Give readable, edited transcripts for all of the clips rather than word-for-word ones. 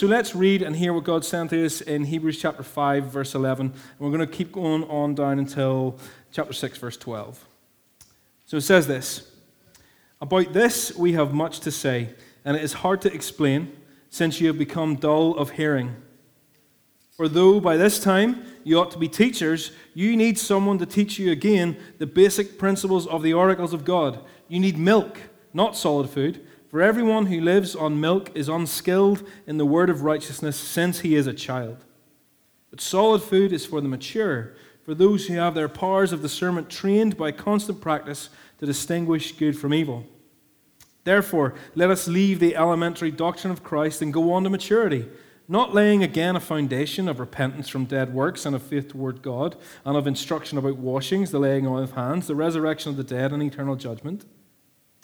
So let's read and hear what God sent to us in Hebrews chapter 5, verse 11. And we're going to keep going on down until chapter 6, verse 12. So it says this: "About this we have much to say, and it is hard to explain, since you have become dull of hearing. For though by this time you ought to be teachers, you need someone to teach you again the basic principles of the oracles of God. You need milk, not solid food. For everyone who lives on milk is unskilled in the word of righteousness, since he is a child. But solid food is for the mature, for those who have their powers of discernment trained by constant practice to distinguish good from evil. Therefore, let us leave the elementary doctrine of Christ and go on to maturity, not laying again a foundation of repentance from dead works and of faith toward God, and of instruction about washings, the laying on of hands, the resurrection of the dead, and eternal judgment.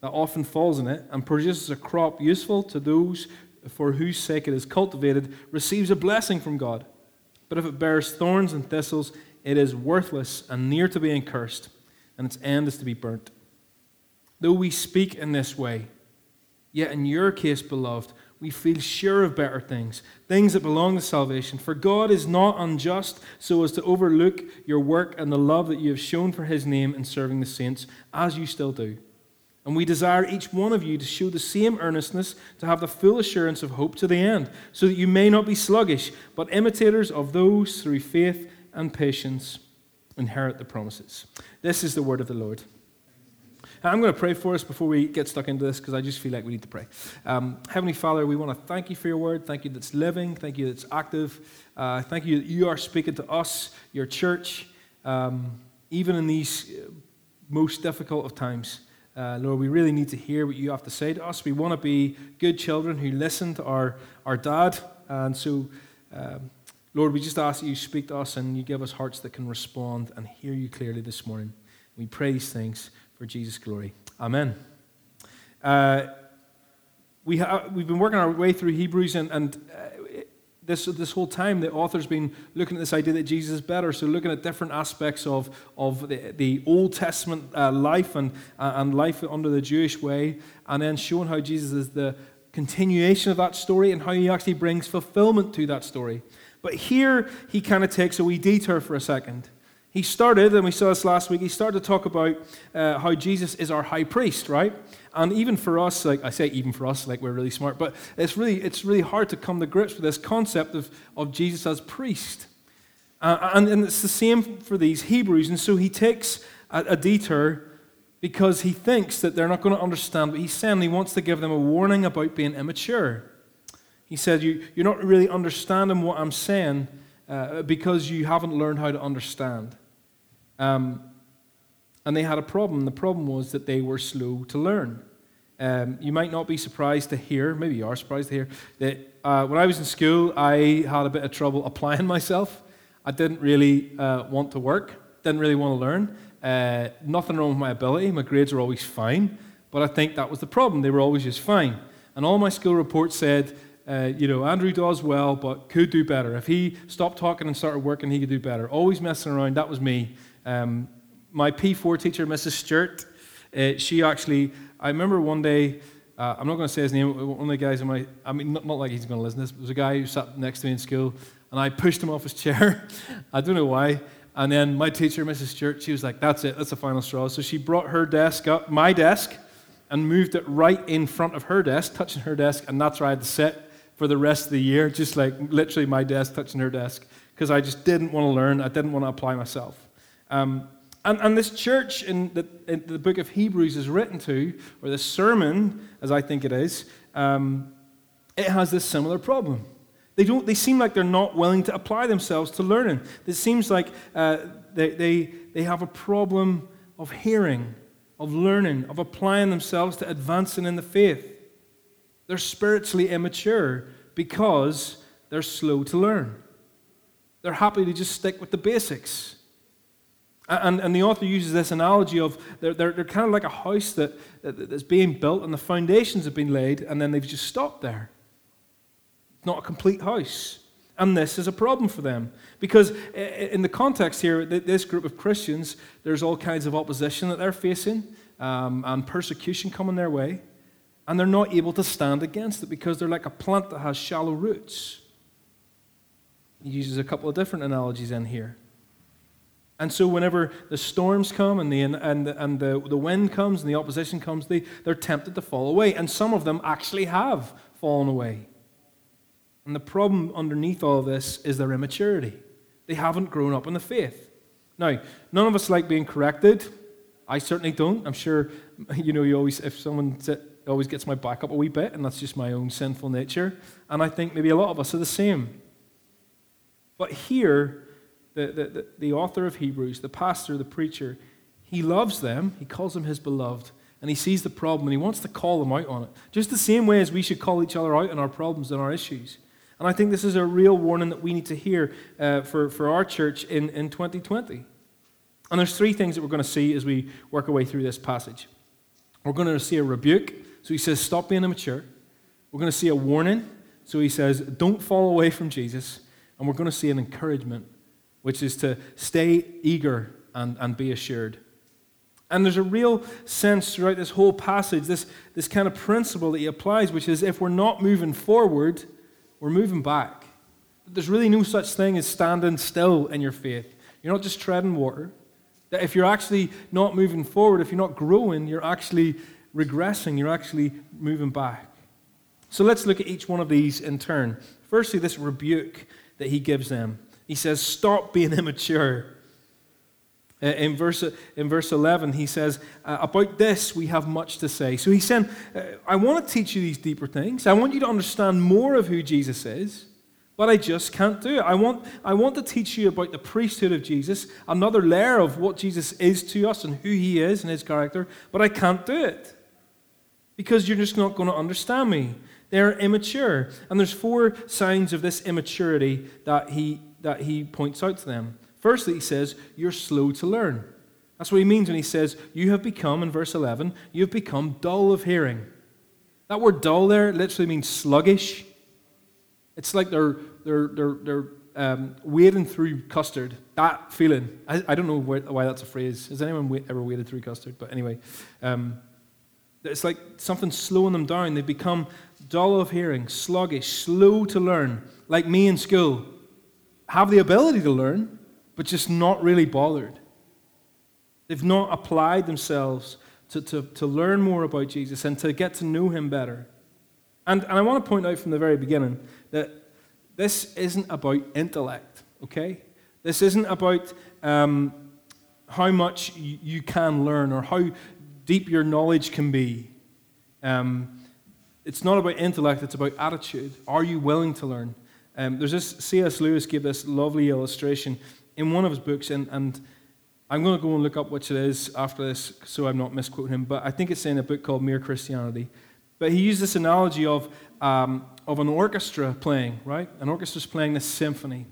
that often falls in it and produces a crop useful to those for whose sake it is cultivated receives a blessing from God. But if it bears thorns and thistles, it is worthless and near to being cursed, and its end is to be burnt. Though we speak in this way, yet in your case, beloved, we feel sure of better things, things that belong to salvation. For God is not unjust so as to overlook your work and the love that you have shown for his name in serving the saints, as you still do. And we desire each one of you to show the same earnestness, to have the full assurance of hope to the end, so that you may not be sluggish, but imitators of those through faith and patience inherit the promises." This is the word of the Lord. I'm going to pray for us before we get stuck into this, because I just feel like we need to pray. Heavenly Father, we want to thank you for your word. Thank you that it's living. Thank you that it's active. Thank you that you are speaking to us, your church, even in these most difficult of times. Lord, we really need to hear what you have to say to us. We want to be good children who listen to our dad. And so, Lord, we just ask that you speak to us and you give us hearts that can respond and hear you clearly this morning. We pray these things for Jesus' glory. Amen. We've been working our way through Hebrews, and this whole time the author's been looking at this idea that Jesus is better, so looking at different aspects of the Old Testament life and life under the Jewish way, and then showing how Jesus is the continuation of that story and how he actually brings fulfillment to that story. But here he kind of takes a wee detour for a second. He started, and we saw this last week, he started to talk about how Jesus is our high priest, right? And even for us, like I say even for us, like we're really smart, but it's really hard to come to grips with this concept of Jesus as priest. And it's the same for these Hebrews, and so he takes a detour because he thinks that they're not going to understand what he's saying. He wants to give them a warning about being immature. He said, you're not really understanding what I'm saying because you haven't learned how to understand. And they had a problem. The problem was that they were slow to learn. You might not be surprised to hear, maybe you are surprised to hear, that when I was in school, I had a bit of trouble applying myself. I didn't really want to work, didn't really want to learn. Nothing wrong with my ability. My grades were always fine. But I think that was the problem. They were always just fine. And all my school reports said, Andrew does well, but could do better. If he stopped talking and started working, he could do better. Always messing around. That was me. My P4 teacher, Mrs. Stewart, I remember one day, I'm not going to say his name, one of the guys in my, not like he's going to listen to this, but there was a guy who sat next to me in school, and I pushed him off his chair. I don't know why. And then my teacher, Mrs. Stewart, she was like, that's it, that's the final straw. So she brought her desk up, my desk, and moved it right in front of her desk, touching her desk, and that's where I had to sit for the rest of the year, just like literally my desk touching her desk, because I just didn't want to learn. I didn't want to apply myself. And this church in the book of Hebrews is written to, or this sermon, as I think it is, it has this similar problem. They seem like they're not willing to apply themselves to learning. It seems like they have a problem of hearing, of learning, of applying themselves to advancing in the faith. They're spiritually immature because they're slow to learn. They're happy to just stick with the basics. And the author uses this analogy of they're kind of like a house that's being built and the foundations have been laid and then they've just stopped there. It's not a complete house. And this is a problem for them. Because in the context here, this group of Christians, there's all kinds of opposition that they're facing and persecution coming their way. And they're not able to stand against it because they're like a plant that has shallow roots. He uses a couple of different analogies in here. And so whenever the storms come and the wind comes and the opposition comes, they're tempted to fall away. And some of them actually have fallen away. And the problem underneath all this is their immaturity. They haven't grown up in the faith. Now, none of us like being corrected. I certainly don't. I'm sure, someone always gets my back up a wee bit, and that's just my own sinful nature. And I think maybe a lot of us are the same. But here, the author of Hebrews, the pastor, the preacher, he loves them. He calls them his beloved. And he sees the problem, and he wants to call them out on it. Just the same way as we should call each other out on our problems and our issues. And I think this is a real warning that we need to hear for our church in 2020. And there's three things that we're going to see as we work our way through this passage. We're going to see a rebuke. So he says, stop being immature. We're going to see a warning. So he says, don't fall away from Jesus. And we're going to see an encouragement, which is to stay eager and be assured. And there's a real sense throughout this whole passage, this kind of principle that he applies, which is if we're not moving forward, we're moving back. There's really no such thing as standing still in your faith. You're not just treading water. That if you're actually not moving forward, if you're not growing, you're actually regressing. You're actually moving back. So let's look at each one of these in turn. Firstly, this rebuke that he gives them. He says, stop being immature. In verse 11, he says, about this we have much to say. So he's saying, I want to teach you these deeper things. I want you to understand more of who Jesus is, but I just can't do it. I want to teach you about the priesthood of Jesus, another layer of what Jesus is to us and who he is and his character, but I can't do it because you're just not going to understand me. They're immature. And there's four signs of this immaturity that he points out to them. Firstly, he says, you're slow to learn. That's what he means when he says, you have become, in verse 11, you've become dull of hearing. That word dull there literally means sluggish. It's like they're wading through custard, that feeling. I don't know why that's a phrase. Has anyone ever waded through custard? But anyway, it's like something's slowing them down. They become dull of hearing, sluggish, slow to learn, like me in school. Have the ability to learn, but just not really bothered. They've not applied themselves to learn more about Jesus and to get to know him better. And I want to point out from the very beginning that this isn't about intellect, okay? This isn't about how much you can learn or how deep your knowledge can be. It's not about intellect, it's about attitude. Are you willing to learn? There's this, C.S. Lewis gave this lovely illustration in one of his books, and I'm going to go and look up which it is after this so I'm not misquoting him, but I think it's in a book called Mere Christianity. But he used this analogy of an orchestra playing, right? An orchestra's playing this symphony.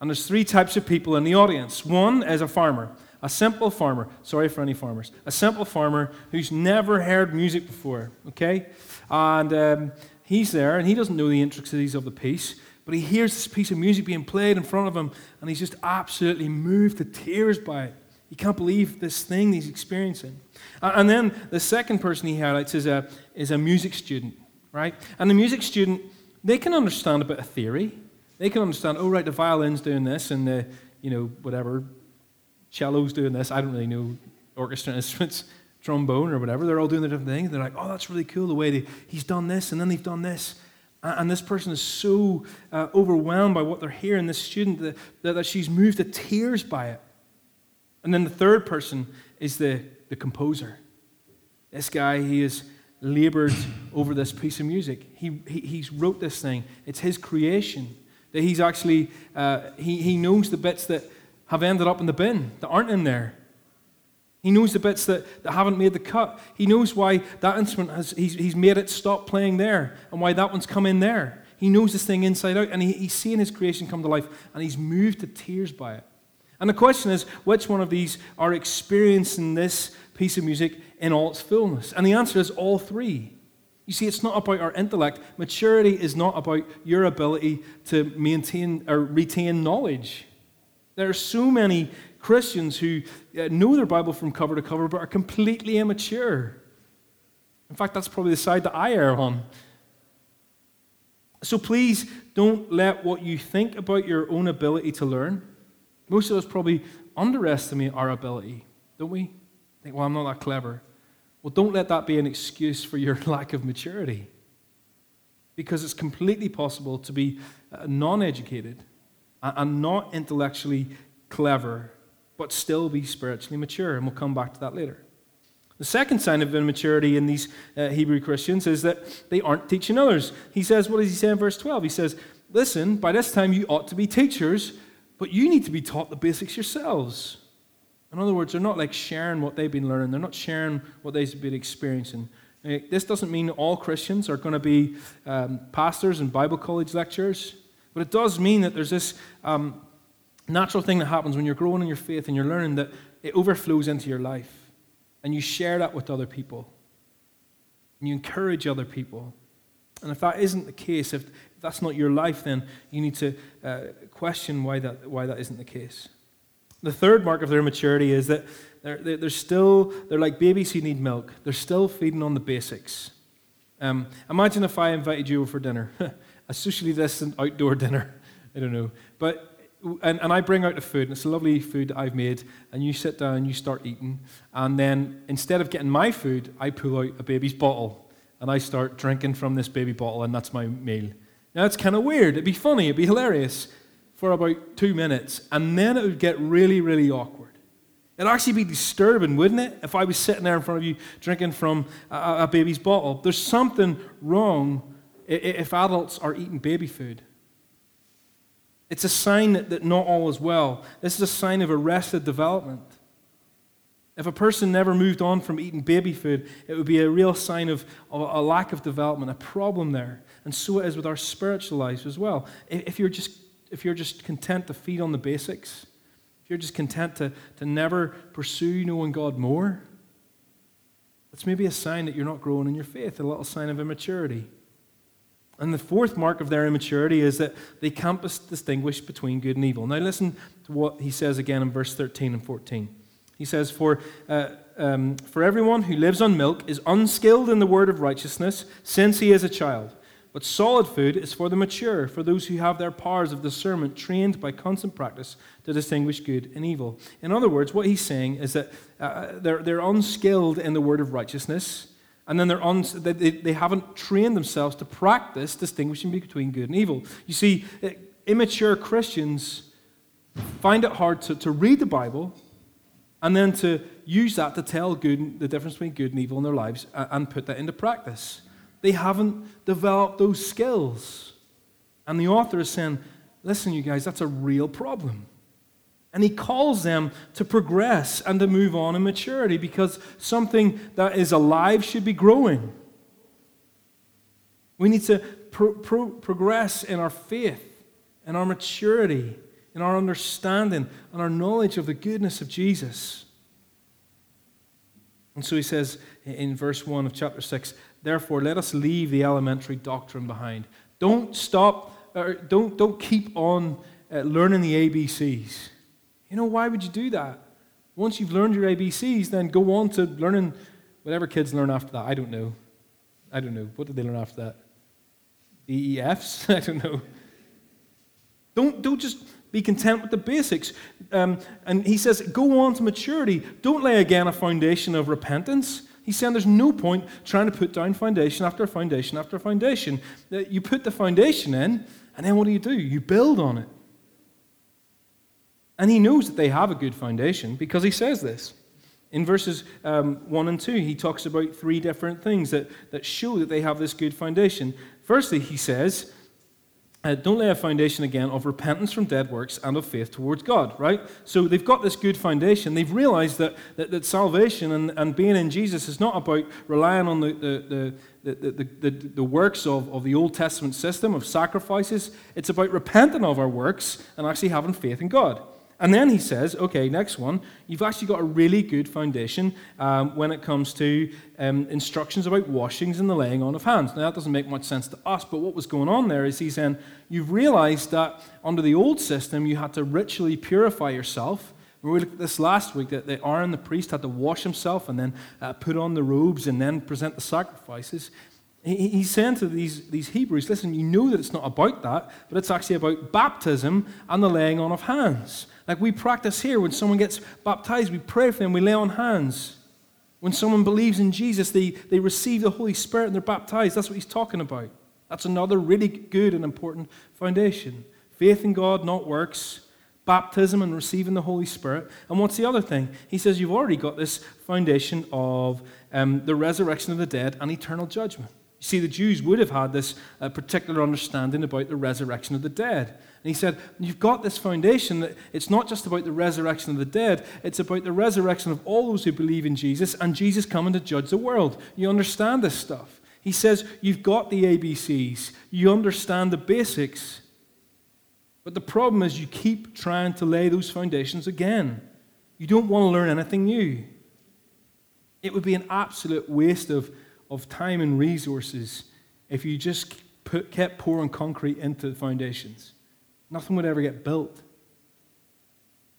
And there's three types of people in the audience. One is a farmer, a simple farmer. Sorry for any farmers. A simple farmer who's never heard music before, okay? And he's there, and he doesn't know the intricacies of the piece, but he hears this piece of music being played in front of him, and he's just absolutely moved to tears by it. He can't believe this thing he's experiencing. And then the second person he highlights is a music student, right? And the music student, they can understand a bit of theory. They can understand, oh, right, the violin's doing this, and the, whatever, cello's doing this. I don't really know orchestra instruments, trombone or whatever. They're all doing their different things. They're like, oh, that's really cool, the way he's done this, and then they've done this. And this person is so overwhelmed by what they're hearing, this student, that she's moved to tears by it. And then the third person is the composer. This guy, he has labored over this piece of music. He's wrote this thing. It's his creation. That he's actually, he knows the bits that have ended up in the bin, that aren't in there. He knows the bits that haven't made the cut. He knows why that instrument he's made it stop playing there and why that one's come in there. He knows this thing inside out, and he's seeing his creation come to life, and he's moved to tears by it. And the question is, which one of these are experiencing this piece of music in all its fullness? And the answer is all three. You see, it's not about our intellect. Maturity is not about your ability to maintain or retain knowledge. There are so many Christians who know their Bible from cover to cover, but are completely immature. In fact, that's probably the side that I err on. So please don't let what you think about your own ability to learn. Most of us probably underestimate our ability, don't we? Think, well, I'm not that clever. Well, don't let that be an excuse for your lack of maturity, because it's completely possible to be non-educated and not intellectually clever, but still be spiritually mature, and we'll come back to that later. The second sign of immaturity in these Hebrew Christians is that they aren't teaching others. He says, what does he say in verse 12? He says, listen, by this time you ought to be teachers, but you need to be taught the basics yourselves. In other words, they're not like sharing what they've been learning. They're not sharing what they've been experiencing. This doesn't mean all Christians are going to be pastors and Bible college lecturers, but it does mean that there's this natural thing that happens when you're growing in your faith and you're learning, that it overflows into your life. And you share that with other people. And you encourage other people. And if that isn't the case, if that's not your life, then you need to question why that isn't the case. The third mark of their maturity is that they're like babies who need milk. They're still feeding on the basics. Imagine if I invited you over for dinner, a socially distant outdoor dinner. I don't know, but. And I bring out the food, and it's a lovely food that I've made, and you sit down and you start eating, and then instead of getting my food, I pull out a baby's bottle, and I start drinking from this baby bottle, and that's my meal. Now, it's kind of weird. It'd be funny. It'd be hilarious for about 2 minutes, and then it would get really, really awkward. It'd actually be disturbing, wouldn't it, if I was sitting there in front of you drinking from a baby's bottle? There's something wrong if adults are eating baby food. It's a sign that not all is well. This is a sign of arrested development. If a person never moved on from eating baby food, it would be a real sign of a lack of development, a problem there. And so it is with our spiritual lives as well. If you're just content to feed on the basics, if you're just content to never pursue knowing God more, that's maybe a sign that you're not growing in your faith, a little sign of immaturity. And the fourth mark of their immaturity is that they can't distinguish between good and evil. Now listen to what he says again in verse 13 and 14. He says, For everyone who lives on milk is unskilled in the word of righteousness, since he is a child. But solid food is for the mature, for those who have their powers of discernment trained by constant practice to distinguish good and evil. In other words, what he's saying is that they're unskilled in the word of righteousness, and then they haven't trained themselves to practice distinguishing between good and evil. You see, immature Christians find it hard to read the Bible and then to use that to tell the difference between good and evil in their lives and put that into practice. They haven't developed those skills. And the author is saying, listen, you guys, that's a real problem. And he calls them to progress and to move on in maturity, because something that is alive should be growing. We need to progress in our faith, in our maturity, in our understanding, and our knowledge of the goodness of Jesus. And so he says in verse 1 of chapter 6, therefore let us leave the elementary doctrine behind. Don't stop, or don't keep on learning the ABCs. You know, why would you do that? Once you've learned your ABCs, then go on to learning whatever kids learn after that. I don't know. What did they learn after that? DEFs? I don't know. Don't just be content with the basics. And he says, go on to maturity. Don't lay again a foundation of repentance. He's saying there's no point trying to put down foundation after foundation after foundation. You put the foundation in, and then what do? You build on it. And he knows that they have a good foundation, because he says this. In verses 1 and 2, he talks about three different things that show that they have this good foundation. Firstly, he says, don't lay a foundation again of repentance from dead works and of faith towards God, right? So they've got this good foundation. They've realized that salvation and being in Jesus is not about relying on the, the, the works of the Old Testament system of sacrifices. It's about repenting of our works and actually having faith in God. And then he says, okay, next one, you've actually got a really good foundation when it comes to instructions about washings and the laying on of hands. Now, that doesn't make much sense to us, but what was going on there is he's saying, you've realized that under the old system, you had to ritually purify yourself. We looked at this last week, that Aaron the priest had to wash himself and then put on the robes and then present the sacrifices. He's saying to these Hebrews, listen, you know that it's not about that, but it's actually about baptism and the laying on of hands. Like we practice here, when someone gets baptized, we pray for them, we lay on hands. When someone believes in Jesus, they receive the Holy Spirit and they're baptized. That's what he's talking about. That's another really good and important foundation. Faith in God, not works. Baptism and receiving the Holy Spirit. And what's the other thing? He says you've already got this foundation of the resurrection of the dead and eternal judgment. You see, the Jews would have had this particular understanding about the resurrection of the dead. And he said, you've got this foundation that it's not just about the resurrection of the dead, it's about the resurrection of all those who believe in Jesus and Jesus coming to judge the world. You understand this stuff. He says, you've got the ABCs. You understand the basics. But the problem is you keep trying to lay those foundations again. You don't want to learn anything new. It would be an absolute waste of time and resources if you just kept pouring concrete into the foundations. Nothing would ever get built.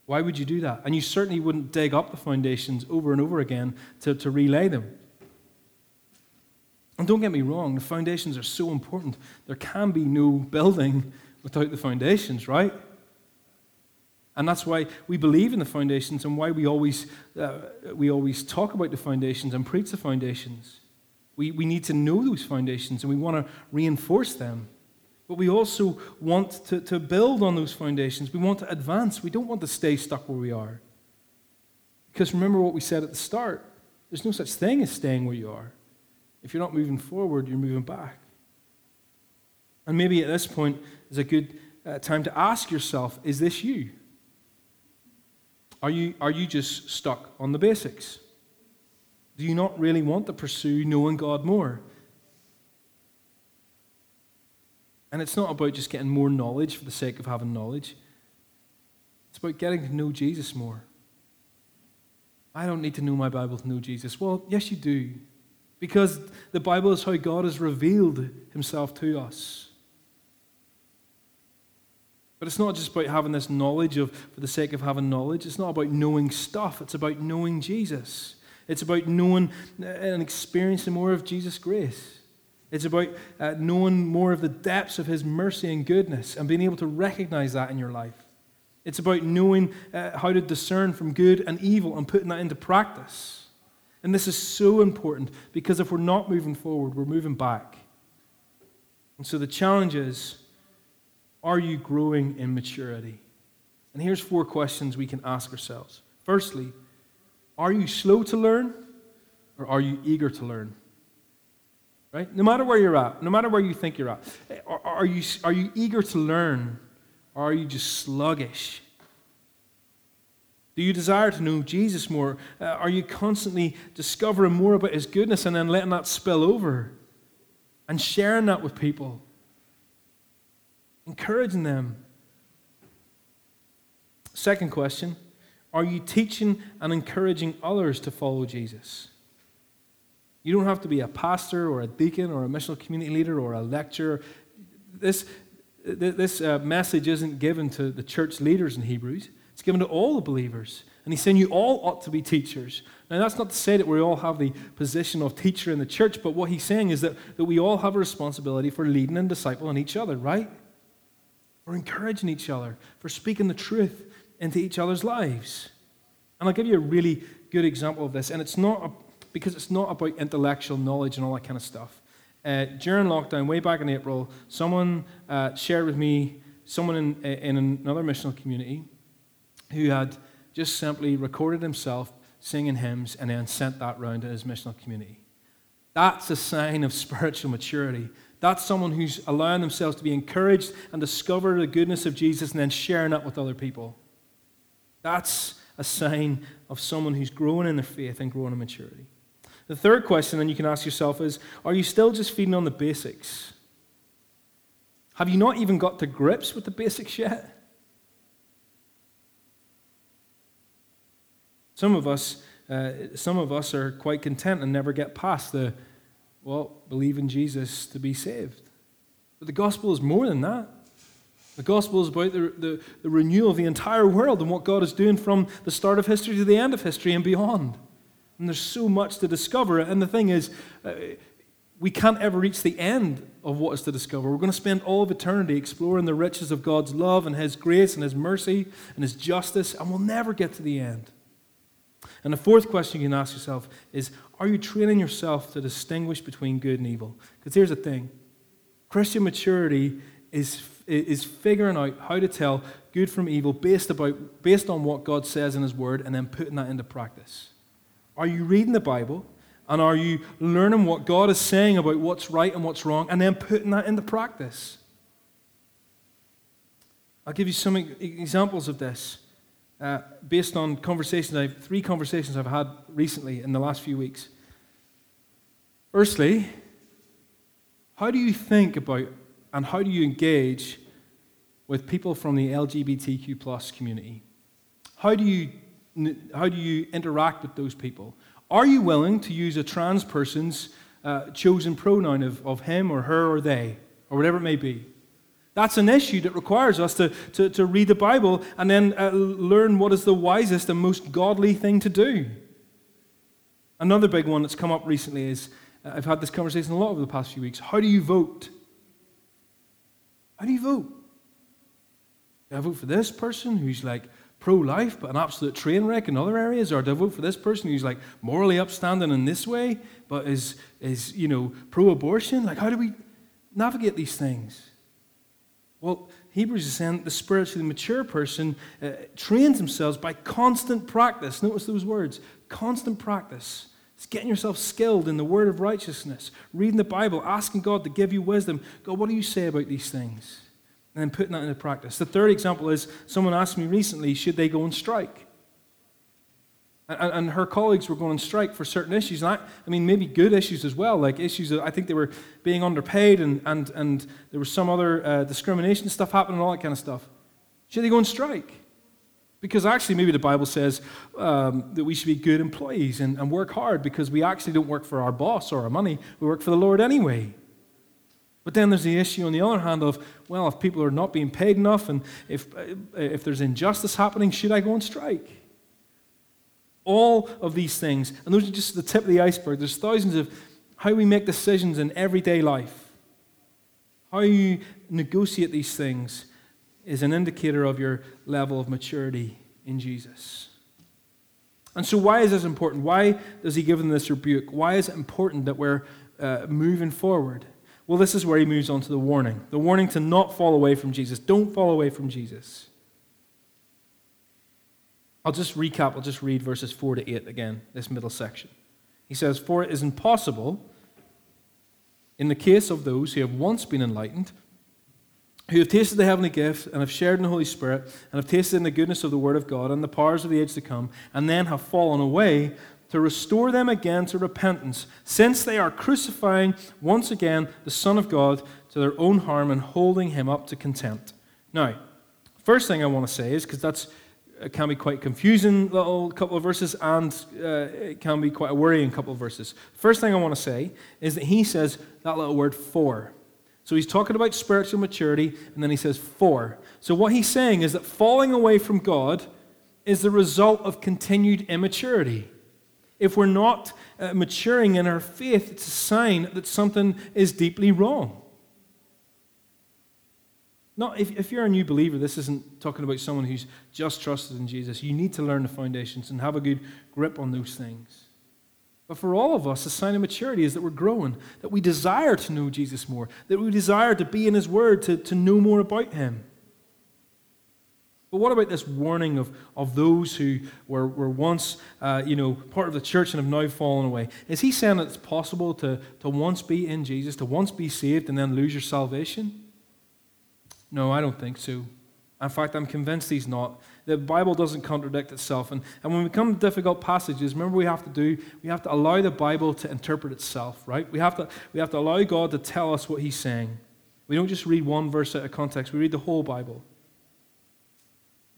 Why would you do that? And you certainly wouldn't dig up the foundations over and over again to relay them. And don't get me wrong, the foundations are so important. There can be no building without the foundations, right? And that's why we believe in the foundations and why we always talk about the foundations and preach the foundations. We need to know those foundations and we want to reinforce them. But we also want to build on those foundations. We want to advance. We don't want to stay stuck where we are. Because remember what we said at the start, there's no such thing as staying where you are. If you're not moving forward, you're moving back. And maybe at this point is a good time to ask yourself, is this you? Are you just stuck on the basics? Do you not really want to pursue knowing God more? And it's not about just getting more knowledge for the sake of having knowledge. It's about getting to know Jesus more. I don't need to know my Bible to know Jesus. Well, yes, you do. Because the Bible is how God has revealed himself to us. But it's not just about having this knowledge for the sake of having knowledge. It's not about knowing stuff. It's about knowing Jesus. It's about knowing and experiencing more of Jesus' grace. It's about knowing more of the depths of his mercy and goodness and being able to recognize that in your life. It's about knowing how to discern from good and evil and putting that into practice. And this is so important because if we're not moving forward, we're moving back. And so the challenge is, are you growing in maturity? And here's 4 questions we can ask ourselves. Firstly, are you slow to learn or are you eager to learn? Right? No matter where you're at, no matter where you think you're at, are you eager to learn or are you just sluggish? Do you desire to know Jesus more? Are you constantly discovering more about his goodness and then letting that spill over and sharing that with people? Encouraging them. Second question, are you teaching and encouraging others to follow Jesus? You don't have to be a pastor or a deacon or a missional community leader or a lecturer. This message isn't given to the church leaders in Hebrews. It's given to all the believers. And he's saying you all ought to be teachers. Now, that's not to say that we all have the position of teacher in the church, but what he's saying is that we all have a responsibility for leading and discipling each other, right? For encouraging each other, for speaking the truth into each other's lives. And I'll give you a really good example of this. And it's not because it's not about intellectual knowledge and all that kind of stuff. During lockdown, way back in April, someone shared with me, someone in another missional community, who had just simply recorded himself singing hymns and then sent that round to his missional community. That's a sign of spiritual maturity. That's someone who's allowing themselves to be encouraged and discover the goodness of Jesus and then sharing that with other people. That's a sign of someone who's growing in their faith and growing in maturity. The third question then you can ask yourself is, are you still just feeding on the basics? Have you not even got to grips with the basics yet? Some of us are quite content and never get past the, well, believe in Jesus to be saved. But the gospel is more than that. The gospel is about the renewal of the entire world and what God is doing from the start of history to the end of history and beyond. And there's so much to discover. And the thing is, we can't ever reach the end of what is to discover. We're going to spend all of eternity exploring the riches of God's love and His grace and His mercy and His justice, and we'll never get to the end. And the fourth question you can ask yourself is, are you training yourself to distinguish between good and evil? Because here's the thing. Christian maturity is figuring out how to tell good from evil based on what God says in His Word and then putting that into practice. Are you reading the Bible and are you learning what God is saying about what's right and what's wrong and then putting that into practice? I'll give you some examples of this based on three conversations I've had recently in the last few weeks. Firstly, how do you think about and how do you engage with people from the LGBTQ plus community? How do you interact with those people? Are you willing to use a trans person's chosen pronoun of him or her or they, or whatever it may be? That's an issue that requires us to read the Bible and then learn what is the wisest and most godly thing to do. Another big one that's come up recently is, I've had this conversation a lot over the past few weeks, how do you vote? How do you vote? Do I vote for this person who's like pro-life but an absolute train wreck in other areas? Or do I vote for this person who's like morally upstanding in this way but is you know, pro-abortion? Like, how do we navigate these things? Well, Hebrews is saying the spiritually mature person trains themselves by constant practice. Notice those words, constant practice. It's getting yourself skilled in the word of righteousness, reading the Bible, asking God to give you wisdom. God, what do you say about these things? And then putting that into practice. The third example is, someone asked me recently, should they go on strike? And her colleagues were going on strike for certain issues. And I mean, maybe good issues as well, like issues that I think they were being underpaid and there was some other discrimination stuff happening, all that kind of stuff. Should they go on strike? Because actually, maybe the Bible says that we should be good employees and work hard because we actually don't work for our boss or our money. We work for the Lord anyway. But then there's the issue, on the other hand, of, well, if people are not being paid enough and if there's injustice happening, should I go on strike? All of these things, and those are just the tip of the iceberg. There's thousands of how we make decisions in everyday life. How you negotiate these things is an indicator of your level of maturity in Jesus. And so why is this important? Why does he give them this rebuke? Why is it important that we're moving forward? Well, this is where he moves on to the warning to not fall away from Jesus. Don't fall away from Jesus. I'll just read verses 4-8 again, this middle section. He says, "For it is impossible, in the case of those who have once been enlightened, who have tasted the heavenly gift and have shared in the Holy Spirit and have tasted in the goodness of the Word of God and the powers of the age to come, and then have fallen away, to restore them again to repentance, since they are crucifying once again the Son of God to their own harm and holding him up to contempt." Now, first thing I want to say is, because it can be quite confusing little couple of verses and it can be quite a worrying couple of verses. First thing I want to say is that he says that little word "for." So he's talking about spiritual maturity, and then he says "for." So what he's saying is that falling away from God is the result of continued immaturity. If we're not maturing in our faith, it's a sign that something is deeply wrong. If you're a new believer, this isn't talking about someone who's just trusted in Jesus. You need to learn the foundations and have a good grip on those things. But for all of us, a sign of maturity is that we're growing, that we desire to know Jesus more, that we desire to be in His Word, to know more about Him. But what about this warning of those who were once part of the church and have now fallen away? Is he saying that it's possible to once be in Jesus, to once be saved and then lose your salvation? No, I don't think so. In fact, I'm convinced he's not. The Bible doesn't contradict itself. And when we come to difficult passages, remember what we have to do? We have to allow the Bible to interpret itself, right? We have to allow God to tell us what he's saying. We don't just read one verse out of context. We read the whole Bible.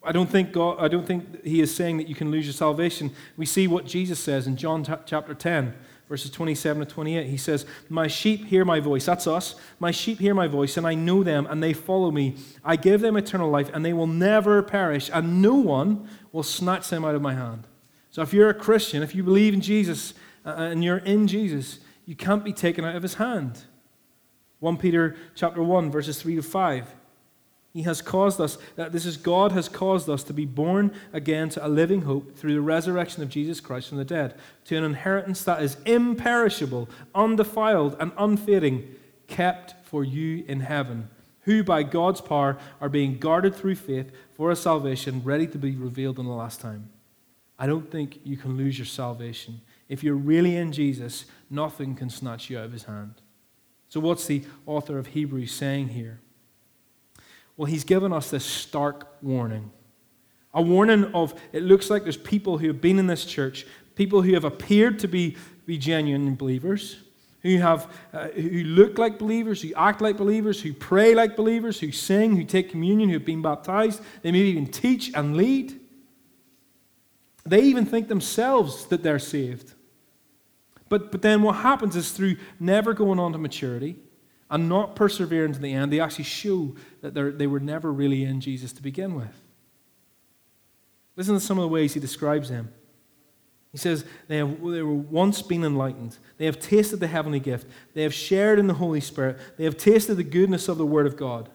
I don't think he is saying that you can lose your salvation. We see what Jesus says in John chapter 10, verses 27 to 28. He says, "My sheep hear my voice." That's us. "My sheep hear my voice, and I know them, and they follow me. I give them eternal life, and they will never perish, and no one will snatch them out of my hand." So if you're a Christian, if you believe in Jesus, and you're in Jesus, you can't be taken out of his hand. 1 Peter chapter 1, verses 3 to 5. He has caused us, God has caused us to be born again to a living hope through the resurrection of Jesus Christ from the dead, to an inheritance that is imperishable, undefiled, and unfading, kept for you in heaven, who by God's power are being guarded through faith for a salvation ready to be revealed in the last time. I don't think you can lose your salvation. If you're really in Jesus, nothing can snatch you out of his hand. So what's the author of Hebrews saying here? Well, he's given us this stark warning. A warning of, it looks like there's people who have been in this church, people who have appeared to be genuine believers, who look like believers, who act like believers, who pray like believers, who sing, who take communion, who have been baptized. They maybe even teach and lead. They even think themselves that they're saved. But then what happens is, through never going on to maturity, and not persevering to the end, they actually show that they were never really in Jesus to begin with. Listen to some of the ways he describes them. He says, they were once been enlightened. They have tasted the heavenly gift. They have shared in the Holy Spirit. They have tasted the goodness of the Word of God.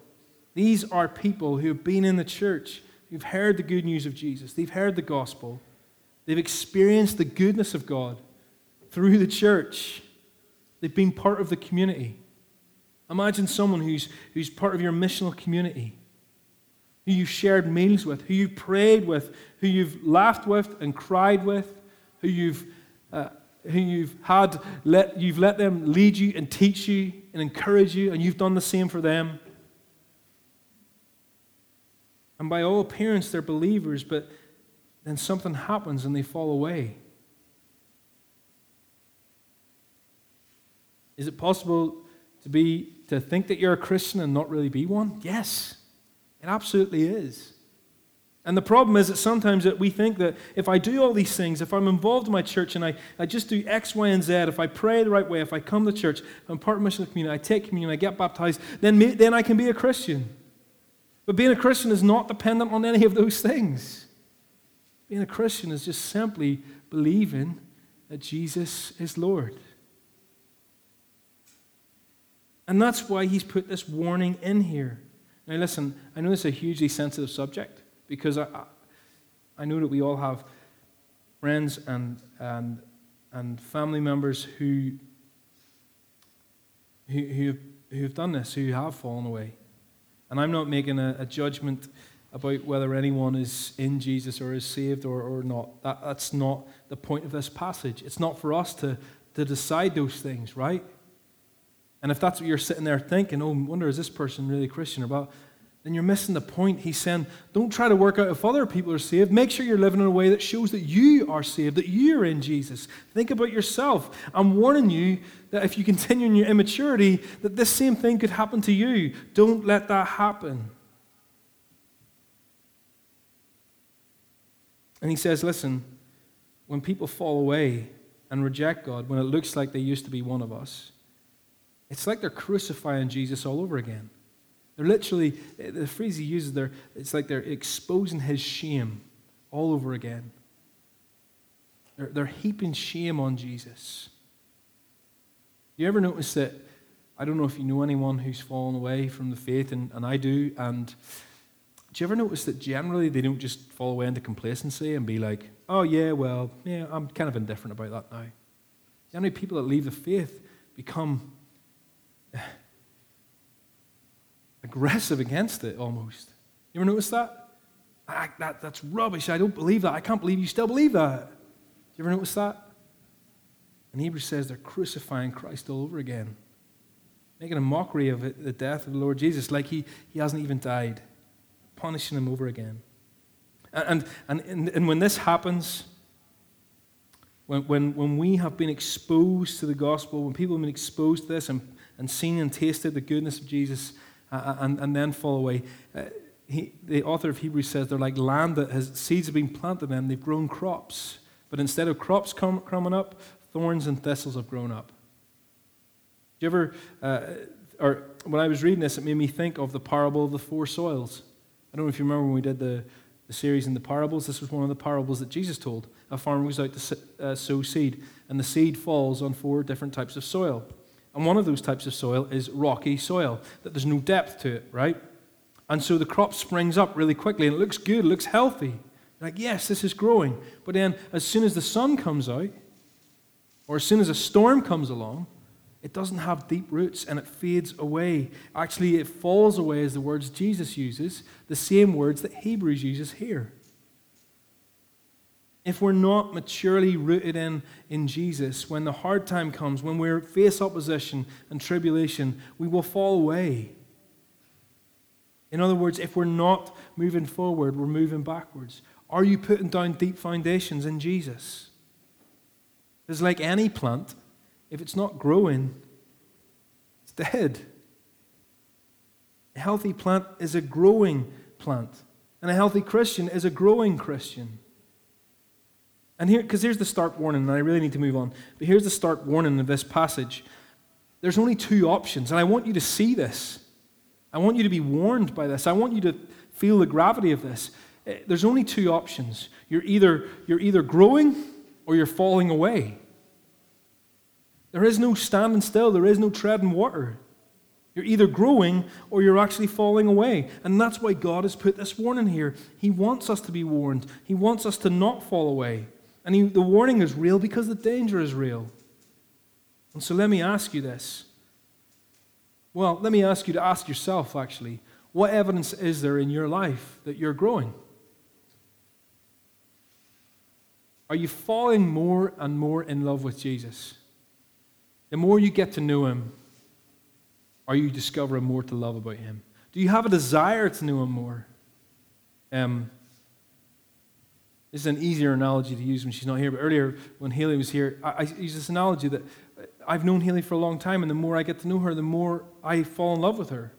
These are people who have been in the church, who've heard the good news of Jesus. They've heard the gospel. They've experienced the goodness of God through the church. They've been part of the community. Imagine someone who's part of your missional community, who you've shared meals with, who you've prayed with, who you've laughed with and cried with, who you've let them lead you and teach you and encourage you, and you've done the same for them. And by all appearance, they're believers, but then something happens and they fall away. Is it possible to think that you're a Christian and not really be one? Yes, it absolutely is. And the problem is that sometimes that we think that if I do all these things, if I'm involved in my church and I just do X, Y, and Z, if I pray the right way, if I come to church, if I'm part of the mission community, I take communion, I get baptized, then I can be a Christian. But being a Christian is not dependent on any of those things. Being a Christian is just simply believing that Jesus is Lord. And that's why he's put this warning in here. Now listen, I know this is a hugely sensitive subject, because I know that we all have friends and family members who have done this, who have fallen away. And I'm not making a judgment about whether anyone is in Jesus or is saved or not. That's not the point of this passage. It's not for us to decide those things, right? And if that's what you're sitting there thinking, oh, I wonder, is this person really a Christian or not? Then you're missing the point. He's saying, don't try to work out if other people are saved. Make sure you're living in a way that shows that you are saved, that you're in Jesus. Think about yourself. I'm warning you that if you continue in your immaturity, that this same thing could happen to you. Don't let that happen. And he says, listen, when people fall away and reject God, when it looks like they used to be one of us, it's like they're crucifying Jesus all over again. They're literally, the phrase he uses there, it's like they're exposing his shame all over again. They're heaping shame on Jesus. You ever notice that, I don't know if you know anyone who's fallen away from the faith, and I do, and do you ever notice that generally they don't just fall away into complacency and be like, oh yeah, well, yeah, I'm kind of indifferent about that now. Generally people that leave the faith become aggressive against it almost. You ever notice that? That's rubbish. I don't believe that. I can't believe you still believe that. You ever notice that? And Hebrews says they're crucifying Christ all over again, making a mockery of it, the death of the Lord Jesus, like he hasn't even died. punishing him over again. And when this happens, when we have been exposed to the gospel, when people have been exposed to this and seen and tasted the goodness of Jesus and then fall away, the author of Hebrews says they're like land that seeds have been planted in, they've grown crops. But instead of crops coming up, thorns and thistles have grown up. Do you ever, or when I was reading this, it made me think of the parable of the four soils. I don't know if you remember when we did the series in the parables. This was one of the parables that Jesus told. A farmer goes out to sow seed, and the seed falls on four different types of soil. And one of those types of soil is rocky soil, that there's no depth to it, right? And so the crop springs up really quickly, and it looks good, it looks healthy. Like, yes, this is growing. But then as soon as the sun comes out, or as soon as a storm comes along, it doesn't have deep roots and it fades away. Actually, it falls away as the words Jesus uses, the same words that Hebrews uses here. If we're not maturely rooted in Jesus, when the hard time comes, when we face opposition and tribulation, we will fall away. In other words, if we're not moving forward, we're moving backwards. Are you putting down deep foundations in Jesus? It's like any plant. If it's not growing, it's dead. A healthy plant is a growing plant. And a healthy Christian is a growing Christian. And here, because here's the stark warning, and I really need to move on. But here's the stark warning of this passage. There's only two options, and I want you to see this. I want you to be warned by this. I want you to feel the gravity of this. There's only two options. You're either growing or you're falling away. There is no standing still. There is no treading water. You're either growing or you're actually falling away. And that's why God has put this warning here. He wants us to be warned. He wants us to not fall away. And the warning is real because the danger is real. And so let me ask you this. Well, let me ask you to ask yourself, actually, what evidence is there in your life that you're growing? Are you falling more and more in love with Jesus? The more you get to know him, are you discovering more to love about him? Do you have a desire to know him more? This is an easier analogy to use when she's not here, but earlier when Haley was here, I used this analogy that I've known Haley for a long time, and the more I get to know her, the more I fall in love with her.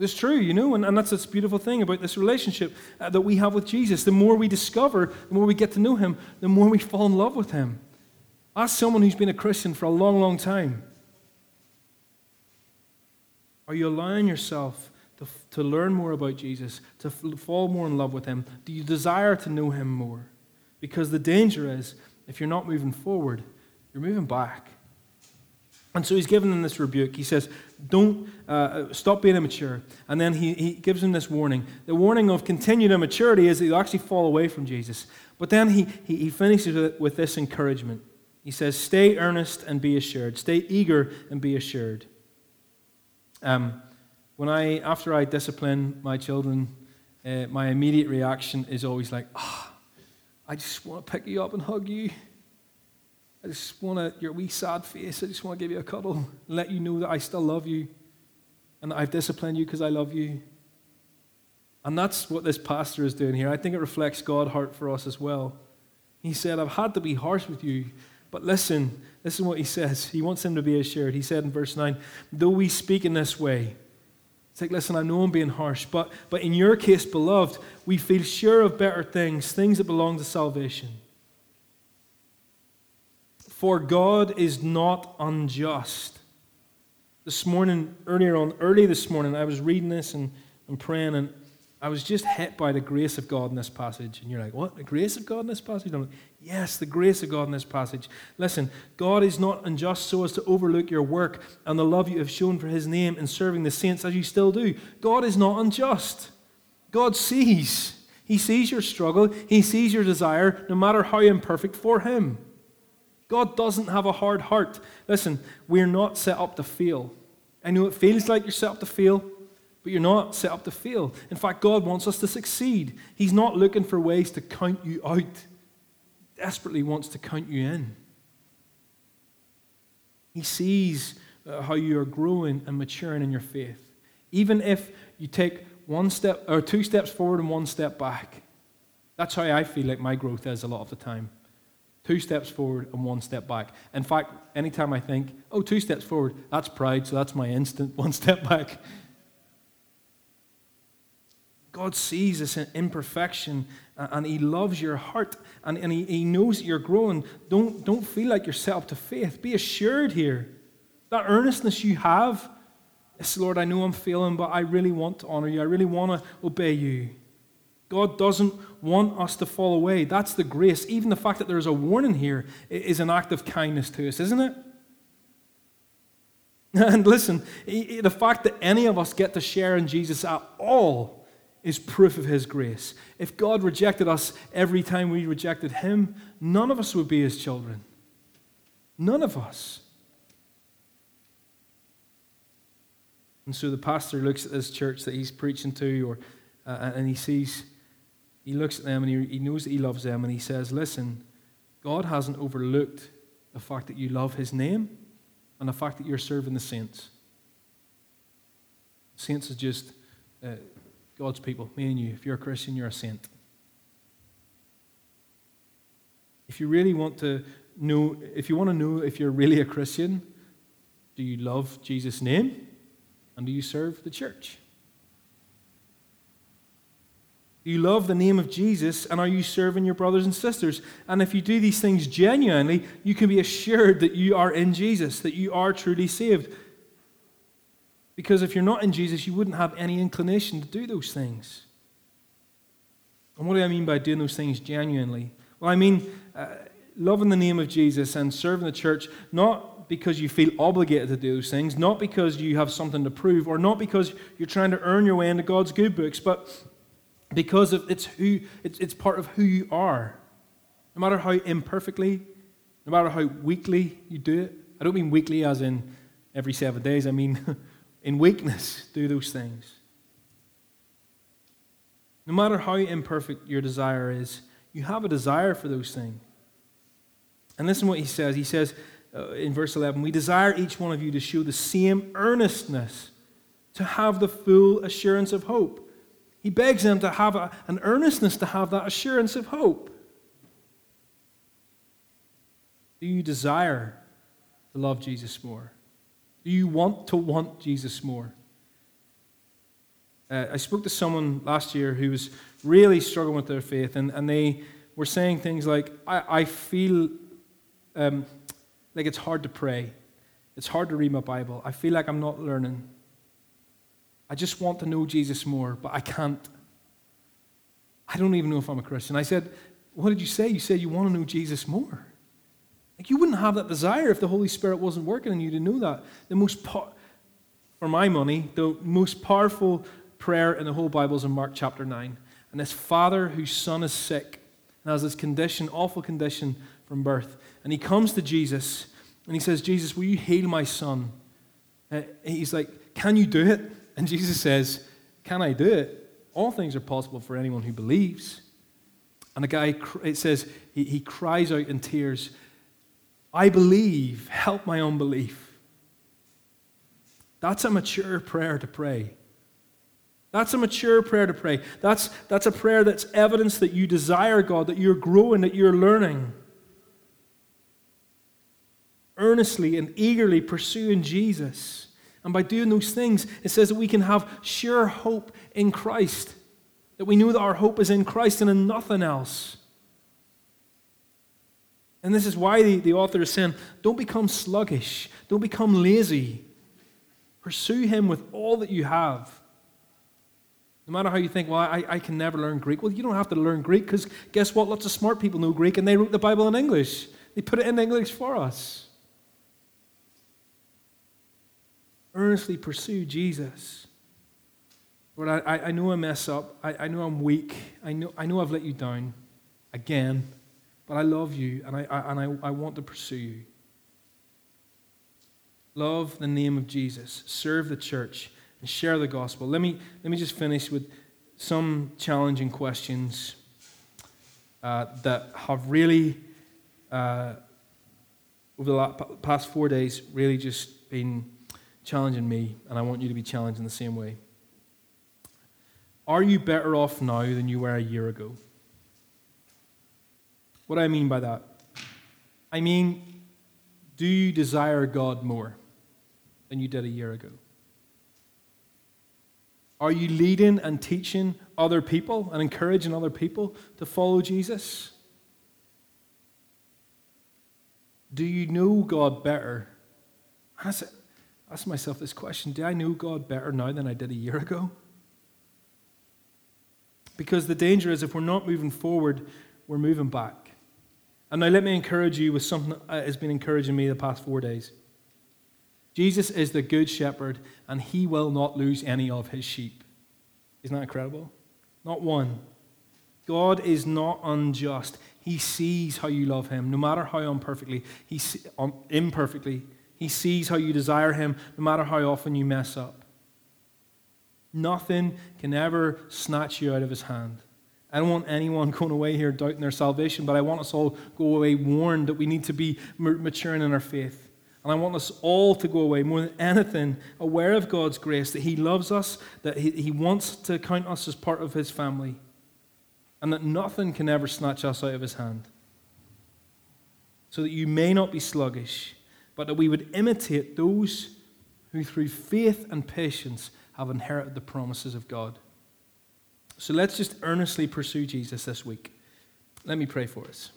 It's true, you know, and that's this beautiful thing about this relationship that we have with Jesus. The more we discover, the more we get to know him, the more we fall in love with him. Ask someone who's been a Christian for a long, long time. Are you allowing yourself to learn more about Jesus, to fall more in love with him? Do you desire to know him more? Because the danger is, if you're not moving forward, you're moving back. And so he's given them this rebuke. He says, don't stop being immature. And then he gives them this warning. The warning of continued immaturity is that you'll actually fall away from Jesus. But then he finishes with this encouragement. He says, stay earnest and be assured. Stay eager and be assured. After I discipline my children, my immediate reaction is always like, I just want to pick you up and hug you. I just want your wee sad face. I just want to give you a cuddle and let you know that I still love you and that I've disciplined you because I love you. And that's what this pastor is doing here. I think it reflects God's heart for us as well. He said, I've had to be harsh with you, but listen, this is what he says. He wants them to be assured. He said in verse 9, though we speak in this way, it's like, listen, I know I'm being harsh, but in your case, beloved, we feel sure of better things, things that belong to salvation. For God is not unjust. This morning, early this morning, I was reading this and praying, and I was just hit by the grace of God in this passage. And you're like, what? The grace of God in this passage? I'm like, yes, the grace of God in this passage. Listen, God is not unjust so as to overlook your work and the love you have shown for his name in serving the saints as you still do. God is not unjust. God sees. He sees your struggle. He sees your desire, no matter how imperfect for him. God doesn't have a hard heart. Listen, we're not set up to fail. I know it feels like you're set up to fail, but you're not set up to fail. In fact, God wants us to succeed. He's not looking for ways to count you out. He desperately wants to count you in. He sees how you are growing and maturing in your faith. Even if you take one step or two steps forward and one step back. That's how I feel like my growth is a lot of the time. Two steps forward and one step back. In fact, anytime I think, oh, two steps forward, that's pride, so that's my instant one step back. God sees us in imperfection, and he loves your heart, and he knows that you're growing. Don't feel like yourself to faith. Be assured here. That earnestness you have, it's, Lord, I know I'm failing, but I really want to honor you. I really want to obey you. God doesn't want us to fall away. That's the grace. Even the fact that there's a warning here is an act of kindness to us, isn't it? And listen, the fact that any of us get to share in Jesus at all is proof of his grace. If God rejected us every time we rejected him, none of us would be his children. None of us. And so the pastor looks at this church that he's preaching to, and he looks at them and he knows that he loves them, and he says, listen, God hasn't overlooked the fact that you love his name and the fact that you're serving the saints. Saints is just... God's people, me and you. If you're a Christian, you're a saint. If you really want to know, if you want to know if you're really a Christian, do you love Jesus' name? And do you serve the church? Do you love the name of Jesus, and are you serving your brothers and sisters? And if you do these things genuinely, you can be assured that you are in Jesus, that you are truly saved. Because if you're not in Jesus, you wouldn't have any inclination to do those things. And what do I mean by doing those things genuinely? Well, I mean loving the name of Jesus and serving the church, not because you feel obligated to do those things, not because you have something to prove, or not because you're trying to earn your way into God's good books, but because it's part of who you are. No matter how imperfectly, no matter how weakly you do it. I don't mean weakly as in every 7 days. I mean... in weakness, do those things. No matter how imperfect your desire is, you have a desire for those things. And listen to what he says. He says in verse 11, we desire each one of you to show the same earnestness, to have the full assurance of hope. He begs them to have an earnestness to have that assurance of hope. Do you desire to love Jesus more? Do you want Jesus more? I spoke to someone last year who was really struggling with their faith, and they were saying things like, I feel like it's hard to pray. It's hard to read my Bible. I feel like I'm not learning. I just want to know Jesus more, but I can't. I don't even know if I'm a Christian. I said, what did you say? You said you want to know Jesus more. Like, you wouldn't have that desire if the Holy Spirit wasn't working in you to know that. The most powerful prayer in the whole Bible is in Mark chapter 9. And this father whose son is sick and has this condition, awful condition from birth. And he comes to Jesus and he says, Jesus, will you heal my son? And he's like, can you do it? And Jesus says, can I do it? All things are possible for anyone who believes. And the guy, it says, he cries out in tears, I believe, help my unbelief. That's a mature prayer to pray. That's a mature prayer to pray. That's a prayer that's evidence that you desire God, that you're growing, that you're learning. Earnestly and eagerly pursuing Jesus. And by doing those things, it says that we can have sure hope in Christ. That we know that our hope is in Christ and in nothing else. And this is why the author is saying, don't become sluggish. Don't become lazy. Pursue him with all that you have. No matter how you think, well, I can never learn Greek. Well, you don't have to learn Greek, because guess what? Lots of smart people know Greek, and they wrote the Bible in English. They put it in English for us. Earnestly pursue Jesus. Lord, I know I mess up. I know I'm weak. I know I've let you down again. But I love you, and I want to pursue you. Love the name of Jesus. Serve the church and share the gospel. Let me just finish with some challenging questions that have really, over the past 4 days, really just been challenging me, and I want you to be challenged in the same way. Are you better off now than you were a year ago? What do I mean by that? I mean, do you desire God more than you did a year ago? Are you leading and teaching other people and encouraging other people to follow Jesus? Do you know God better? And I ask myself this question, do I know God better now than I did a year ago? Because the danger is if we're not moving forward, we're moving back. And now let me encourage you with something that has been encouraging me the past 4 days. Jesus is the good shepherd, and he will not lose any of his sheep. Isn't that incredible? Not one. God is not unjust. He sees how you love him, no matter how imperfectly. He sees how you desire him, no matter how often you mess up. Nothing can ever snatch you out of his hand. I don't want anyone going away here doubting their salvation, but I want us all go away warned that we need to be maturing in our faith. And I want us all to go away, more than anything, aware of God's grace, that he loves us, that he wants to count us as part of his family, and that nothing can ever snatch us out of his hand. So that you may not be sluggish, but that we would imitate those who through faith and patience have inherited the promises of God. So let's just earnestly pursue Jesus this week. Let me pray for us.